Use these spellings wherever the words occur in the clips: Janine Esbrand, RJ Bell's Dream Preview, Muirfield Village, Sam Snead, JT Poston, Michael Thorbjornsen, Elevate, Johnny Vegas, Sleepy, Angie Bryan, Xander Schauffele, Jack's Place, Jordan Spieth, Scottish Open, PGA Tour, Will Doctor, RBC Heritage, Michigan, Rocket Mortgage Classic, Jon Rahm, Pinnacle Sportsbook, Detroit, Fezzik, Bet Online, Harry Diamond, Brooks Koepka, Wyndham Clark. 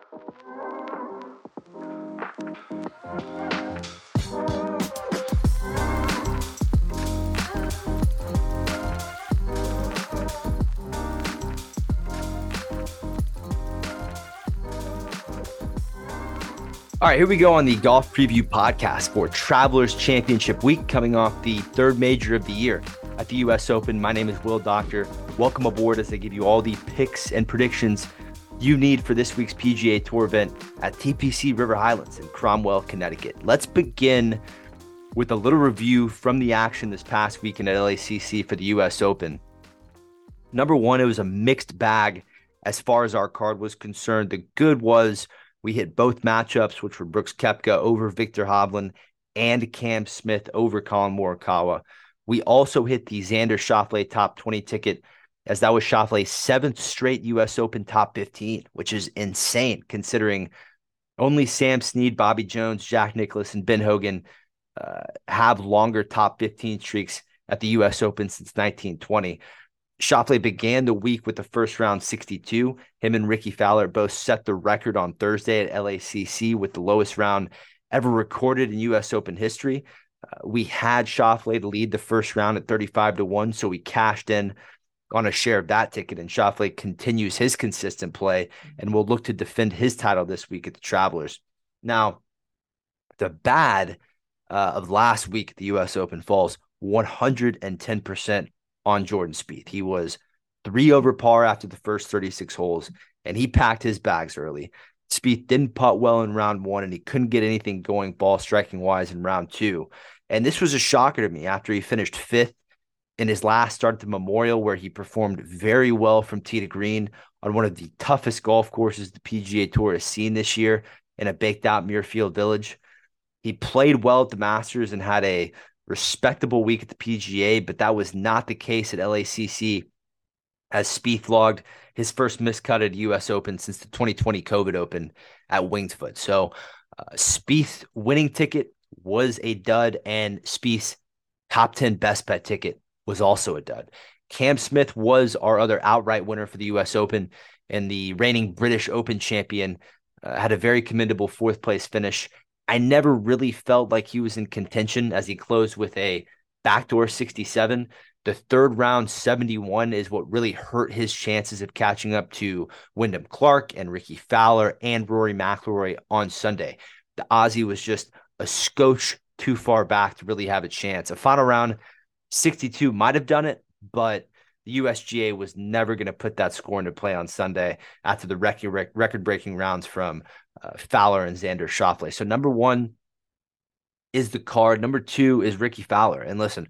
All right, here we go on the Golf Preview Podcast for Travelers Championship Week, coming off the third major of the year at the U.S. Open. My name is Will Doctor. Welcome aboard as I give you all the picks and predictions you need for this week's PGA Tour event at TPC River Highlands in Cromwell, Connecticut. Let's begin with a little review from the action this past weekend at LACC for the U.S. Open. Number one, it was a mixed bag as far as our card was concerned. The good was we hit both matchups, which were Brooks Koepka over Victor Hovland and Cam Smith over Colin Morikawa. We also hit the Xander Schauffele top 20 ticket, as that was Schauffele's seventh straight U.S. Open top 15, which is insane considering only Sam Snead, Bobby Jones, Jack Nicklaus, and Ben Hogan have longer top 15 streaks at the U.S. Open since 1920. Schauffele began the week with the first round 62. Him and Ricky Fowler both set the record on Thursday at LACC with the lowest round ever recorded in U.S. Open history. We had Schauffele to lead the first round at 35-1, so we cashed in on a share of that ticket, and Schauffele continues his consistent play and will look to defend his title this week at the Travelers. Now, the bad of last week at the U.S. Open falls 110% on Jordan Spieth. He was 3 over par after the first 36 holes, and he packed his bags early. Spieth didn't putt well in round one, and he couldn't get anything going ball striking wise in round two. And this was a shocker to me after he finished fifth in his last start at the Memorial, where he performed very well from tee to green on one of the toughest golf courses the PGA Tour has seen this year in a baked out Muirfield Village. He played well at the Masters and had a respectable week at the PGA, but that was not the case at LACC, as Spieth logged his first miscut at U.S. Open since the 2020 COVID Open at Winged Foot. So Spieth's winning ticket was a dud, and Spieth's top 10 best bet ticket was also a dud. Cam Smith was our other outright winner for the U.S. Open, and the reigning British Open champion had a very commendable fourth place finish. I never really felt like he was in contention, as he closed with a backdoor 67. The third round 71 is what really hurt his chances of catching up to Wyndham Clark and Ricky Fowler and Rory McIlroy on Sunday. The Aussie was just a scotch too far back to really have a chance. A final round 62 might have done it, but the USGA was never going to put that score into play on Sunday after the record-breaking rounds from Fowler and Xander Schauffele. So number one is the card. Number two is Ricky Fowler. And listen,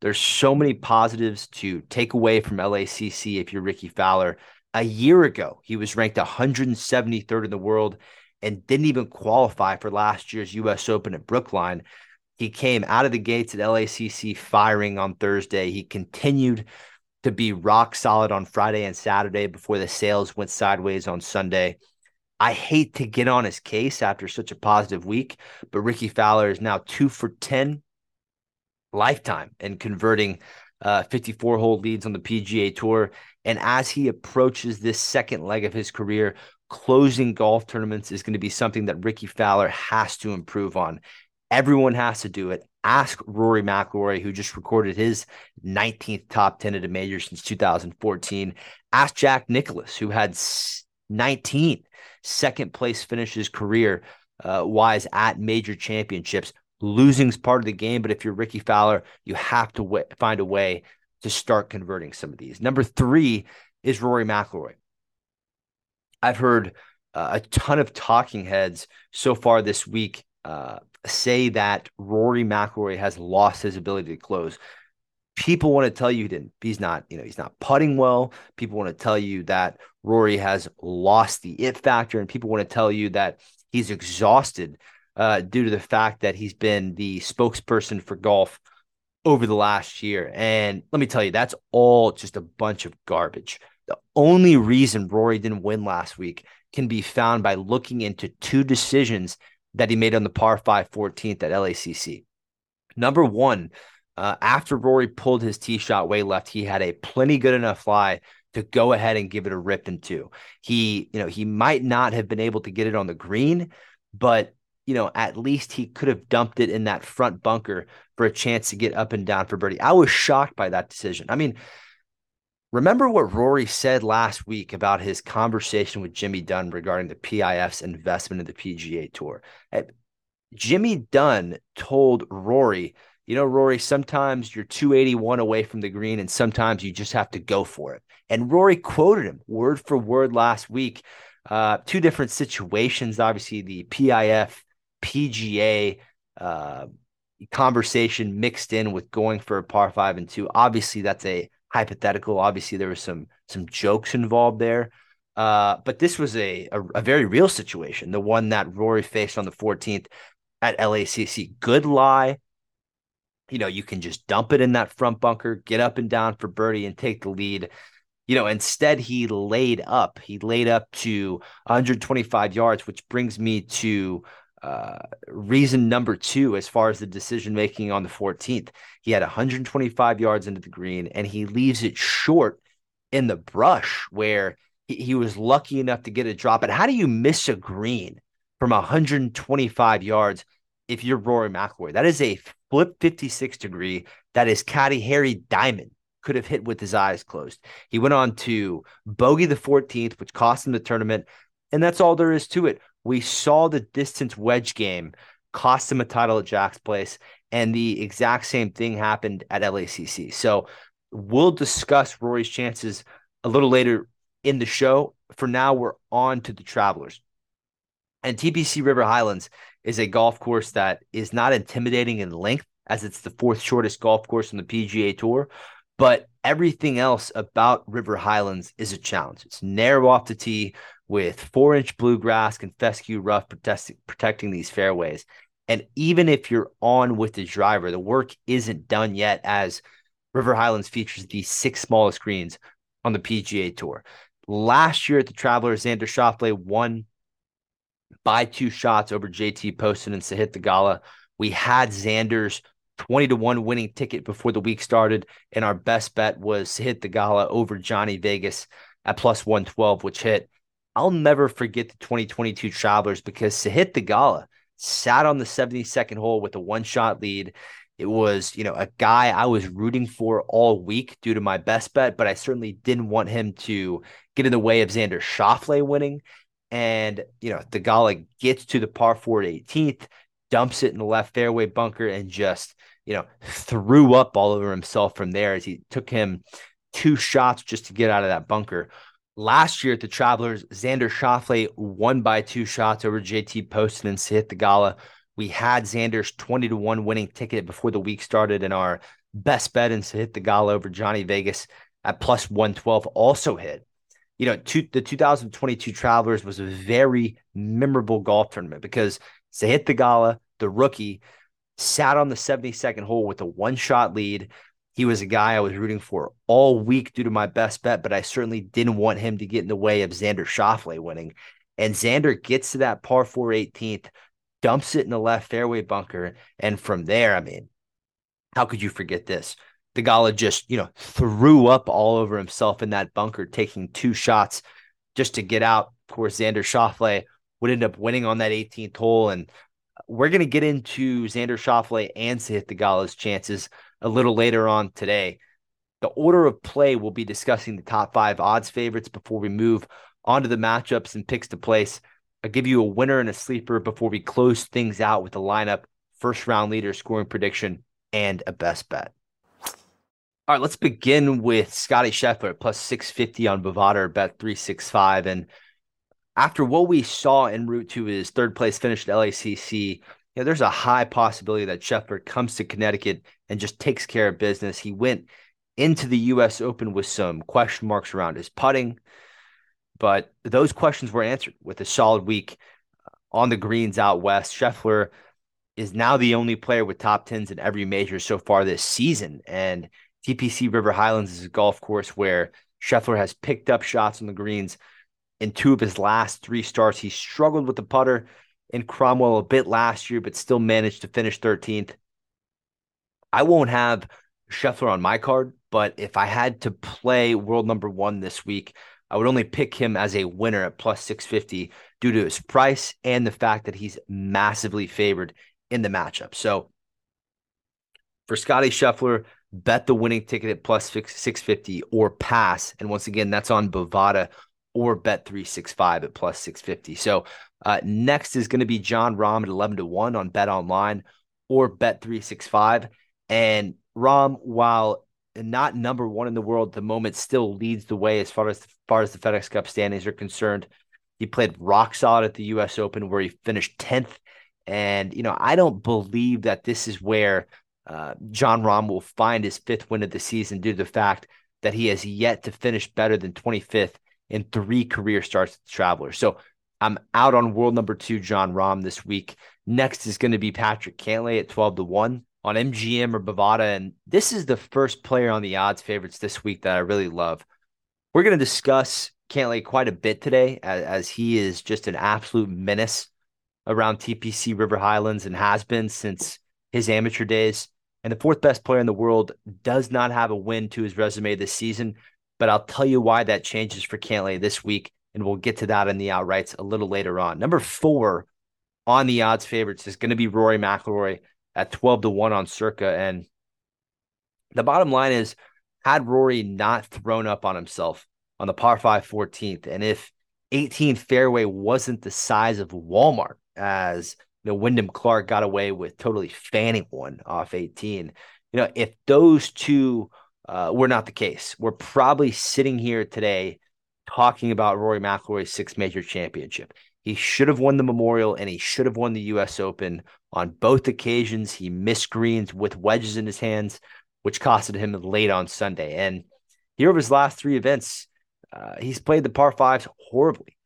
there's so many positives to take away from LACC if you're Ricky Fowler. A year ago, he was ranked 173rd in the world and didn't even qualify for last year's U.S. Open at Brookline. He came out of the gates at LACC firing on Thursday. He continued to be rock solid on Friday and Saturday before the sales went sideways on Sunday. I hate to get on his case after such a positive week, but Ricky Fowler is now 2 for 10 lifetime and converting 54-hole leads on the PGA Tour. And as he approaches this second leg of his career, closing golf tournaments is going to be something that Ricky Fowler has to improve on. Everyone has to do it. Ask Rory McIlroy, who just recorded his 19th top 10 at a major since 2014. Ask Jack Nicklaus, who had 19 second-place finishes career-wise at major championships. Losing's part of the game, but if you're Ricky Fowler, you have to find a way to start converting some of these. Number three is Rory McIlroy. I've heard a ton of talking heads so far this week say that Rory McIlroy has lost his ability to close. People want to tell you he didn't. He's not, he's not putting well. People want to tell you that Rory has lost the it factor, and people want to tell you that he's exhausted due to the fact that he's been the spokesperson for golf over the last year. And let me tell you, that's all just a bunch of garbage. The only reason Rory didn't win last week can be found by looking into two decisions that he made on the par 5 14th at LACC. Number one, after Rory pulled his tee shot way left, he had a plenty good enough lie to go ahead and give it a rip and two. He, you know, he might not have been able to get it on the green, but you know, at least he could have dumped it in that front bunker for a chance to get up and down for birdie. I was shocked by that decision. I mean, remember what Rory said last week about his conversation with Jimmy Dunn regarding the PIF's investment in the PGA Tour. Jimmy Dunn told Rory, you know, Rory, sometimes you're 281 away from the green and sometimes you just have to go for it. And Rory quoted him word for word last week. Two different situations, obviously the PIF PGA conversation mixed in with going for a par 5 and 2. Obviously that's a hypothetical. Obviously there was some jokes involved there. But this was a very real situation, the one that Rory faced on the 14th at LACC. Good lie. You know, you can just dump it in that front bunker, get up and down for birdie and take the lead. You know, instead he laid up to 125 yards, which brings me to reason number two, as far as the decision making on the 14th. He had 125 yards into the green and he leaves it short in the brush where he was lucky enough to get a drop. And how do you miss a green from 125 yards if you're Rory McIlroy? That is a flip 56 degree. That is Caddy Harry Diamond could have hit with his eyes closed. He went on to bogey the 14th, which cost him the tournament. And that's all there is to it. We saw the distance wedge game cost him a title at Jack's Place, and the exact same thing happened at LACC. So we'll discuss Rory's chances a little later in the show. For now, we're on to the Travelers. And TPC River Highlands is a golf course that is not intimidating in length, as it's the fourth shortest golf course on the PGA Tour. But everything else about River Highlands is a challenge. It's narrow off the tee with 4-inch bluegrass and fescue rough protecting these fairways. And even if you're on with the driver, the work isn't done yet, as River Highlands features the 6 smallest greens on the PGA Tour. Last year at the Travelers, Xander Schauffele won by 2 shots over JT Poston and Sahith Theegala. We had Xander's 20-1 winning ticket before the week started, and our best bet was Sahith Theegala over Johnny Vegas at +112, which hit. I'll never forget the 2022 Travelers because Sahith Theegala sat on the 72nd hole with a 1-shot lead. It was, you know, a guy I was rooting for all week due to my best bet, but I certainly didn't want him to get in the way of Xander Schauffele winning. And, you know, Theegala gets to the par 4 at 18th, dumps it in the left fairway bunker, and just, you know, threw up all over himself from there, as he took him 2 shots just to get out of that bunker. Last year at the Travelers, Xander Schauffele won by 2 shots over JT Poston and Sahith Theegala. We had Xander's 20-1 winning ticket before the week started, and our best bet in Sahith Theegala over Johnny Vegas at +112 also hit. You know, the 2022 Travelers was a very memorable golf tournament because Sahith Theegala, the rookie, sat on the 72nd hole with a 1-shot lead. He was a guy I was rooting for all week due to my best bet, but I certainly didn't want him to get in the way of Xander Schauffele winning. And Xander gets to that par 4 18th, dumps it in the left fairway bunker, and from there, I mean, how could you forget this? Theegala just, you know, threw up all over himself in that bunker, taking 2 shots just to get out. Of course, Xander Schauffele would end up winning on that 18th hole, and we're going to get into Xander Schauffele and Sahith Theegala's chances a little later on today. The order of play, we'll be discussing the top 5 odds favorites before we move on to the matchups and picks to place. I'll give you a winner and a sleeper before we close things out with the lineup, first round leader, scoring prediction, and a best bet. All right, let's begin with Scottie Scheffler, +650 on Bovada or Bet365. And after what we saw en route to his third place finish at LACC, you know, there's a high possibility that Scheffler comes to Connecticut and just takes care of business. He went into the U.S. Open with some question marks around his putting, but those questions were answered with a solid week on the greens out west. Scheffler is now the only player with top 10s in every major so far this season, and TPC River Highlands is a golf course where Scheffler has picked up shots on the greens. In 2 of his last 3 starts, he struggled with the putter in Cromwell a bit last year, but still managed to finish 13th. I won't have Scheffler on my card But if I had to play world number one this week, I would only pick him as a winner at plus 650 due to his price and the fact that he's massively favored in the matchup. So for Scottie Scheffler, bet the winning ticket at plus 650 or pass. And once again, that's on Bovada or bet 365 at plus 650. So next is going to be Jon Rahm at 11-1 on Bet Online or bet 365. And Rahm, while not number one in the world at the moment, still leads the way as far as the FedEx Cup standings are concerned. He played rock solid at the U.S. Open where he finished 10th. And, you know, I don't believe that this is where Jon Rahm will find his fifth win of the season due to the fact that he has yet to finish better than 25th in 3 career starts at the Travelers. So I'm out on world number 2, Jon Rahm, this week. Next is going to be Patrick Cantlay at 12-1 on MGM or Bovada. And this is the first player on the odds favorites this week that I really love. We're going to discuss Cantlay quite a bit today as he is just an absolute menace around TPC River Highlands and has been since his amateur days. And the fourth best player in the world does not have a win to his resume this season, but I'll tell you why that changes for Cantlay this week, and we'll get to that in the outrights a little later on. Number 4 on the odds favorites is going to be Rory McIlroy at 12-1 on Circa. And the bottom line is, had Rory not thrown up on himself on the par 5 14th, and if 18 fairway wasn't the size of Walmart, as you know, Wyndham Clark got away with totally fanning one off 18, you know, if those two were not the case, we're probably sitting here today talking about Rory McIlroy's 6th major championship. He should have won the Memorial and he should have won the U.S. Open. On both occasions, he missed greens with wedges in his hands, which costed him late on Sunday. And here of his last 3 events, he's played the par 5s horribly.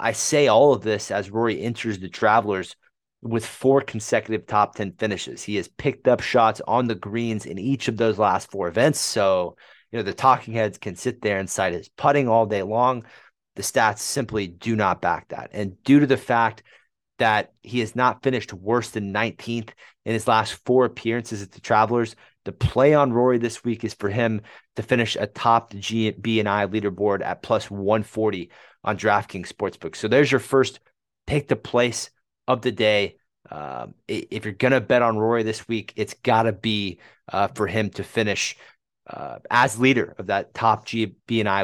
I say all of this as Rory enters the Travelers with 4 consecutive top 10 finishes. He has picked up shots on the greens in each of those last 4 events. So, you know, the talking heads can sit there and cite his putting all day long. The stats simply do not back that. And due to the fact that he has not finished worse than 19th in his last 4 appearances at the Travelers, the play on Rory this week is for him to finish atop the BNI leaderboard at plus 140 on DraftKings Sportsbook. So there's your first pick the place of the day. If you're going to bet on Rory this week, it's got to be for him to finish as leader of that top BNI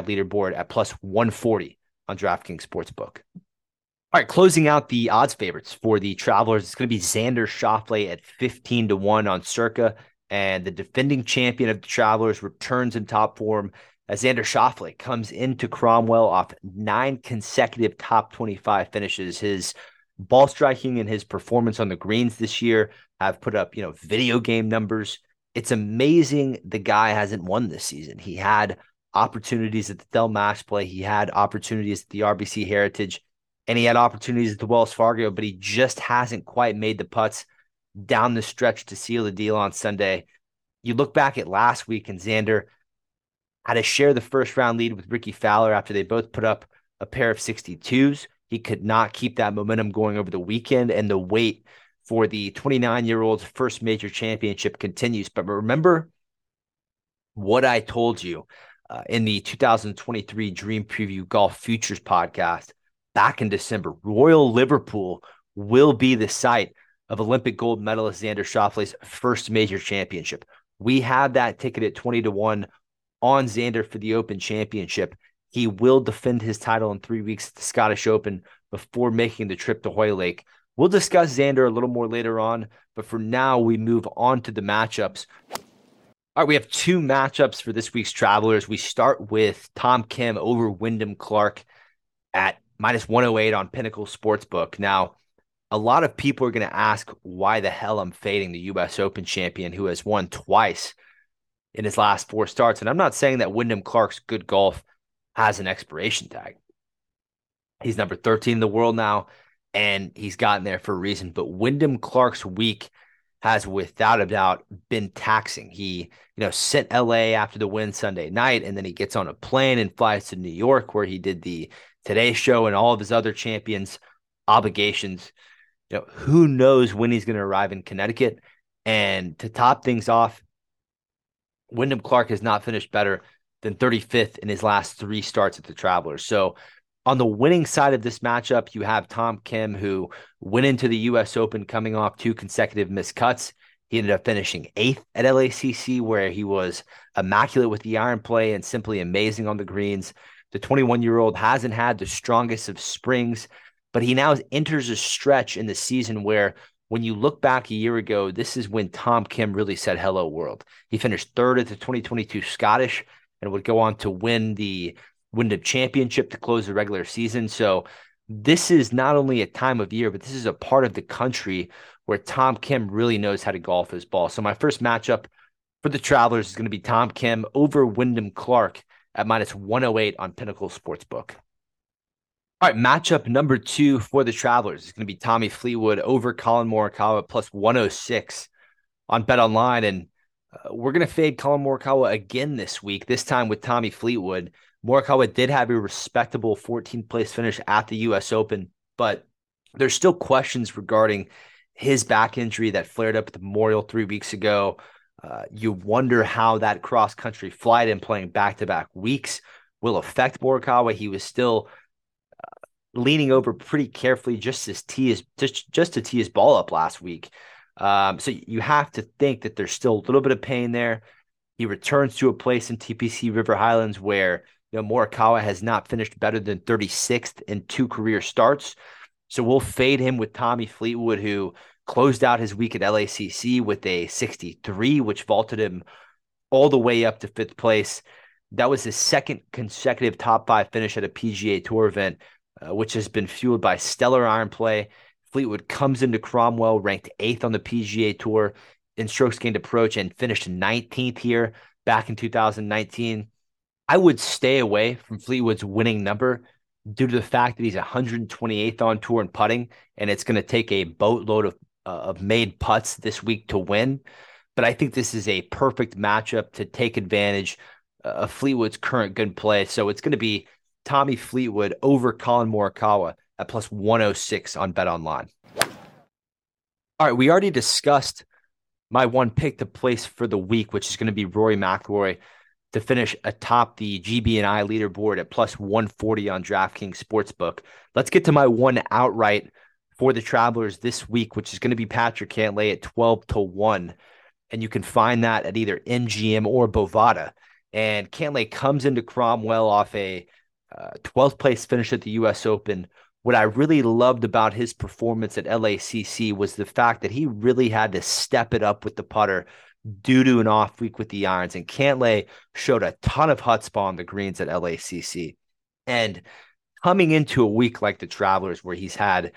leaderboard at plus 140 on DraftKings Sportsbook. All right, closing out the odds favorites for the Travelers, it's going to be Xander Schauffele at 15-1 on Circa, and the defending champion of the Travelers returns in top form as Xander Schauffele comes into Cromwell off 9 consecutive top 25 finishes. His ball striking and his performance on the greens this year have put up, you know, video game numbers. It's amazing the guy hasn't won this season. He had opportunities at the Dell Match Play. He had opportunities at the RBC Heritage, and he had opportunities at the Wells Fargo, but he just hasn't quite made the putts down the stretch to seal the deal on Sunday. You look back at last week, and Xander had to share the first-round lead with Ricky Fowler after they both put up a pair of 62s. He could not keep that momentum going over the weekend, and the wait for the 29-year-old's first major championship continues. But remember what I told you in the 2023 Dream Preview Golf Futures podcast back in December. Royal Liverpool will be the site of Olympic gold medalist Xander Schauffele's first major championship. We have that ticket at 20-1 on Xander for the Open Championship. He will defend his title in 3 weeks at the Scottish Open before making the trip to Hoylake. We'll discuss Xander a little more later on, but for now, we move on to the matchups. All right, we have 2 matchups for this week's Travelers. We start with Tom Kim over Wyndham Clark at minus 108 on Pinnacle Sportsbook. Now, a lot of people are going to ask why the hell I'm fading the U.S. Open champion who has won twice in his last 4 starts. And I'm not saying that Wyndham Clark's good golf has an expiration tag. He's number 13 in the world now, and he's gotten there for a reason. But Wyndham Clark's week has without a doubt been taxing. He, you know, sent LA after the win Sunday night, and then he gets on a plane and flies to New York where he did the Today Show and all of his other champions' obligations. You know, who knows when he's going to arrive in Connecticut? And to top things off, Wyndham Clark has not finished better than 35th in his last three starts at the Travelers. So on the winning side of this matchup, you have Tom Kim, who went into the U.S. Open coming off two consecutive missed cuts. He ended up finishing 8th at LACC, where he was immaculate with the iron play and simply amazing on the greens. The 21-year-old hasn't had the strongest of springs, but he now enters a stretch in the season where, when you look back a year ago, this is when Tom Kim really said, hello world. He finished third at the 2022 Scottish and would go on to win the Wyndham Championship to close the regular season. So this is not only a time of year, but this is a part of the country where Tom Kim really knows how to golf his ball. So my first matchup for the Travelers is going to be Tom Kim over Wyndham Clark at -108 on Pinnacle Sportsbook. All right, matchup number two for the Travelers is going to be Tommy Fleetwood over Colin Morikawa +106 on Bet Online. And we're going to fade Colin Morikawa again this week, this time with Tommy Fleetwood. Morikawa did have a respectable 14th place finish at the U.S. Open, but there's still questions regarding his back injury that flared up at the Memorial 3 weeks ago. You wonder how that cross-country flight and playing back-to-back weeks will affect Morikawa. He was still leaning over pretty carefully just to tee his ball up last week. So you have to think that there's still a little bit of pain there. He returns to a place in TPC River Highlands where Morikawa has not finished better than 36th in two career starts. So we'll fade him with Tommy Fleetwood, who closed out his week at LACC with a 63, which vaulted him all the way up to 5th place. That was his second consecutive top 5 finish at a PGA Tour event, which has been fueled by stellar iron play. Fleetwood comes into Cromwell ranked 8th on the PGA Tour in strokes gained approach and finished 19th here back in 2019. I would stay away from Fleetwood's winning number due to the fact that he's 128th on tour in putting, and it's going to take a boatload of made putts this week to win. But I think this is a perfect matchup to take advantage of Fleetwood's current good play. So it's going to be Tommy Fleetwood over Colin Morikawa at +106 on Bet Online. All right, we already discussed my one pick to place for the week, which is going to be Rory McIlroy to finish atop the GB&I leaderboard at +140 on DraftKings Sportsbook. Let's get to my one outright for the Travelers this week, which is going to be Patrick Cantlay at 12-1. And you can find that at either MGM or Bovada. And Cantlay comes into Cromwell off a 12th place finish at the U.S. Open. What I really loved about his performance at LACC was the fact that he really had to step it up with the putter due to an off week with the irons. And Cantlay showed a ton of chutzpah on the greens at LACC. And coming into a week like the Travelers, where he's had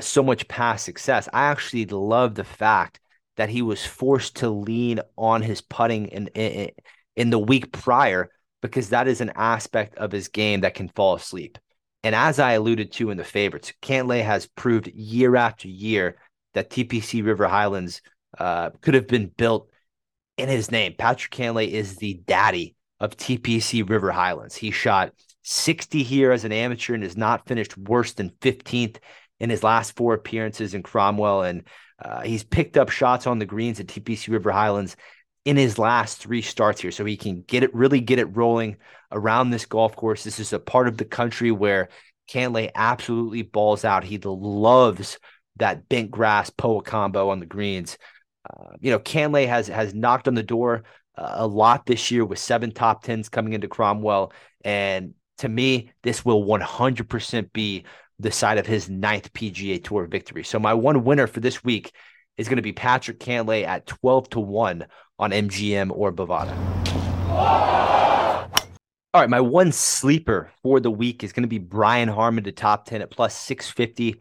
so much past success, I actually love the fact that he was forced to lean on his putting in the week prior, because that is an aspect of his game that can fall asleep. And as I alluded to in the favorites, Cantlay has proved year after year that TPC River Highlands could have been built in his name. Patrick Cantlay is the daddy of TPC River Highlands. He shot 60 here as an amateur and has not finished worse than 15th in his last 4 appearances in Cromwell. And he's picked up shots on the greens at TPC River Highlands in his last 3 starts here. So he can really get it rolling around this golf course. This is a part of the country where Cantlay absolutely balls out. He loves that bent grass POA combo on the greens. Cantlay has knocked on the door a lot this year with 7 top 10s coming into Cromwell. And to me, this will 100% be the side of his 9th PGA Tour victory. So my one winner for this week is going to be Patrick Cantlay at 12-1 on MGM or Bovada. All right, my one sleeper for the week is going to be Brian Harman to top 10 at +650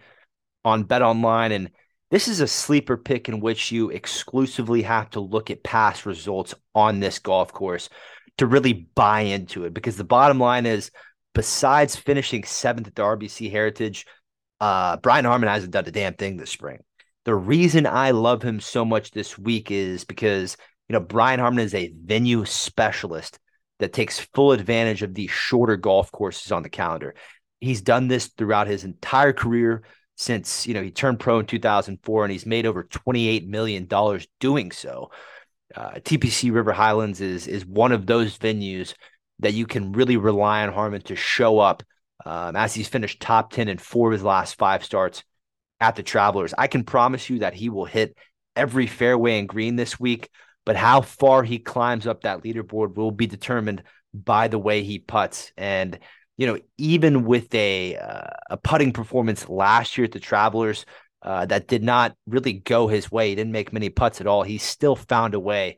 on Bet Online. And this is a sleeper pick in which you exclusively have to look at past results on this golf course to really buy into it, because the bottom line is, besides finishing 7th at the RBC Heritage, Brian Harman hasn't done a damn thing this spring. The reason I love him so much this week is because, Brian Harman is a venue specialist that takes full advantage of the shorter golf courses on the calendar. He's done this throughout his entire career since, he turned pro in 2004, and he's made over $28 million doing so. TPC River Highlands is one of those venues that you can really rely on Harman to show up, as he's finished top 10 in 4 of his last 5 starts at the Travelers. I can promise you that he will hit every fairway and green this week, but how far he climbs up that leaderboard will be determined by the way he putts. And, you know, even with a putting performance last year at the Travelers that did not really go his way, he didn't make many putts at all, he still found a way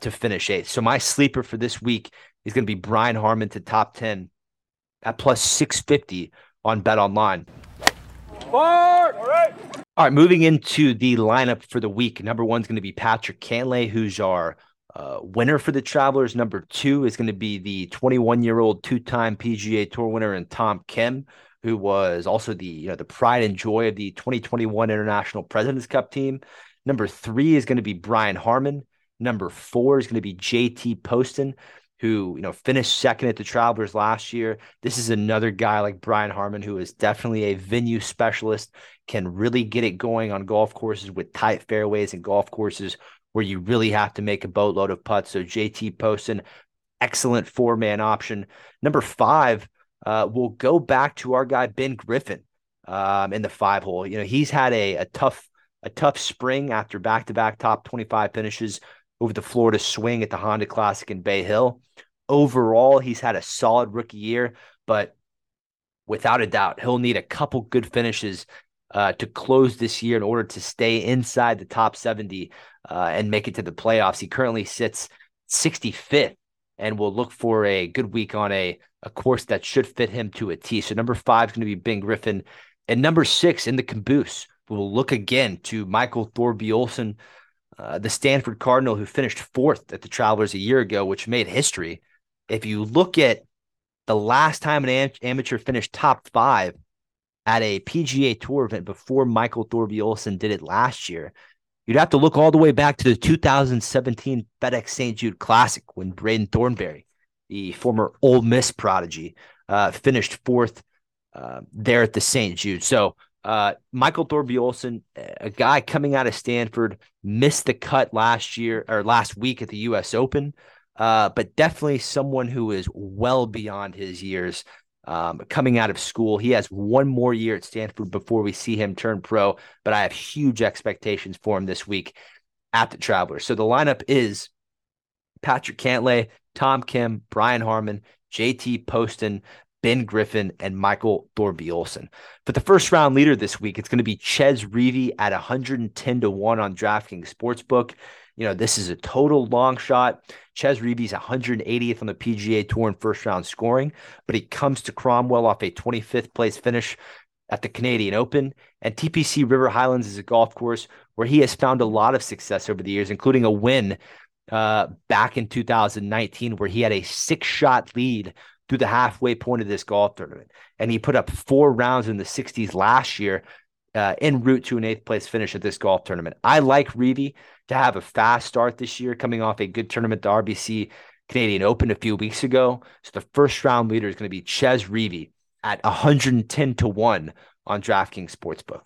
to finish 8th. So my sleeper for this week is going to be Brian Harman to top 10 at plus 650 on Bet Online. All right, moving into the lineup for the week. Number 1 is going to be Patrick Cantlay, who's our winner for the Travelers. Number 2 is going to be the 21-year-old two-time PGA Tour winner and Tom Kim, who was also the pride and joy of the 2021 International President's Cup team. Number 3 is going to be Brian Harman. Number 4 is going to be JT Poston, who finished second at the Travelers last year. This is another guy like Brian Harman who is definitely a venue specialist, can really get it going on golf courses with tight fairways and golf courses where you really have to make a boatload of putts. So JT Poston, excellent 4-man option. Number 5, we'll go back to our guy Ben Griffin in the 5-hole. He's had a tough spring after back-to-back top 25 finishes over the Florida Swing at the Honda Classic in Bay Hill. Overall, he's had a solid rookie year, but without a doubt, he'll need a couple good finishes to close this year in order to stay inside the top 70 and make it to the playoffs. He currently sits 65th and will look for a good week on a course that should fit him to a tee. So number 5 is going to be Ben Griffin. And number 6 in the caboose, we'll look again to Michael Thorbjornsen, the Stanford Cardinal who finished 4th at the Travelers a year ago, which made history. If you look at the last time an amateur finished top 5 at a PGA Tour event before Michael Thorbjornsen did it last year, you'd have to look all the way back to the 2017 FedEx St. Jude Classic when Braden Thornberry, the former Ole Miss prodigy, finished 4th there at the St. Jude. So Michael Thorbjornsen, a guy coming out of Stanford, missed the cut last week at the U.S. Open, but definitely someone who is well beyond his years coming out of school. He has one more year at Stanford before we see him turn pro, but I have huge expectations for him this week at the Travelers. So the lineup is Patrick Cantlay, Tom Kim, Brian Harman, JT Poston, Ben Griffin, and Michael Thorbjornsen. But the first round leader this week, it's going to be Chez Reavie at 110-1 on DraftKings Sportsbook. This is a total long shot. Chez Reavie's 180th on the PGA Tour in first round scoring, but he comes to Cromwell off a 25th place finish at the Canadian Open. And TPC River Highlands is a golf course where he has found a lot of success over the years, including a win back in 2019, where he had a 6-shot lead through the halfway point of this golf tournament. And he put up 4 rounds in the 60s last year en route to an 8th place finish at this golf tournament. I like Reavie to have a fast start this year, coming off a good tournament, the RBC Canadian Open a few weeks ago. So the first round leader is going to be Chez Reavie at 110-1 on DraftKings Sportsbook.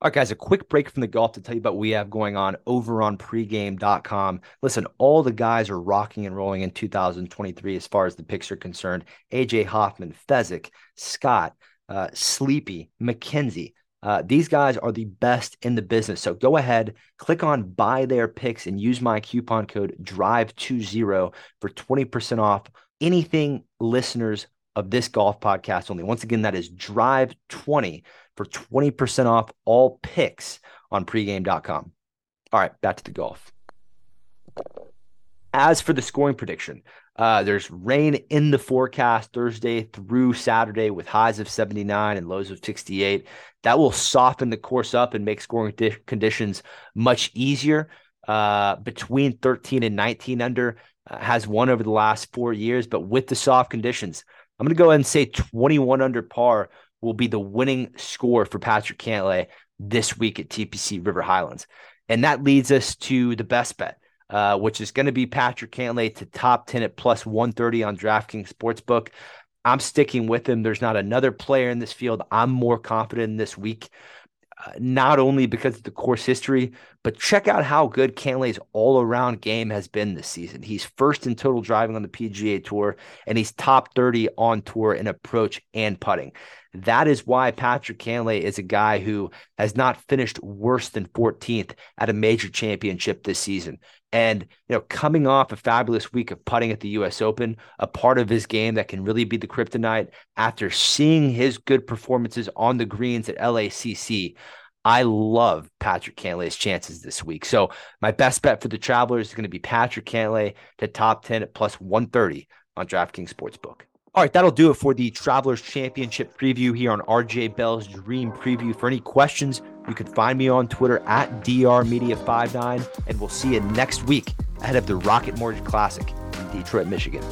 All right, guys, a quick break from the golf to tell you about what we have going on over on pregame.com. Listen, all the guys are rocking and rolling in 2023 as far as the picks are concerned. AJ Hoffman, Fezzik, Scott, Sleepy, McKenzie. These guys are the best in the business. So go ahead, click on buy their picks and use my coupon code DRIVE20 for 20% off anything listeners of this golf podcast only. Once again, that is DRIVE20 for 20% off all picks on pregame.com. All right, back to the golf. As for the scoring prediction, there's rain in the forecast Thursday through Saturday with highs of 79 and lows of 68. That will soften the course up and make scoring conditions much easier. Between 13 and 19 under has won over the last 4 years, but with the soft conditions, I'm going to go ahead and say 21 under par will be the winning score for Patrick Cantlay this week at TPC River Highlands. And that leads us to the best bet, which is going to be Patrick Cantlay to top 10 at plus 130 on DraftKings Sportsbook. I'm sticking with him. There's not another player in this field I'm more confident in this week not only because of the course history, but check out how good Cantlay's all-around game has been this season. He's first in total driving on the PGA Tour, and he's top 30 on tour in approach and putting. That is why Patrick Cantlay is a guy who has not finished worse than 14th at a major championship this season. And, you know, coming off a fabulous week of putting at the U.S. Open, a part of his game that can really be the kryptonite, after seeing his good performances on the greens at LACC, I love Patrick Cantlay's chances this week. So my best bet for the Travelers is going to be Patrick Cantlay to top 10 at plus 130 on DraftKings Sportsbook. All right, that'll do it for the Travelers Championship preview here on RJ Bell's Dream Preview. For any questions, you can find me on Twitter at drmedia59, and we'll see you next week ahead of the Rocket Mortgage Classic in Detroit, Michigan.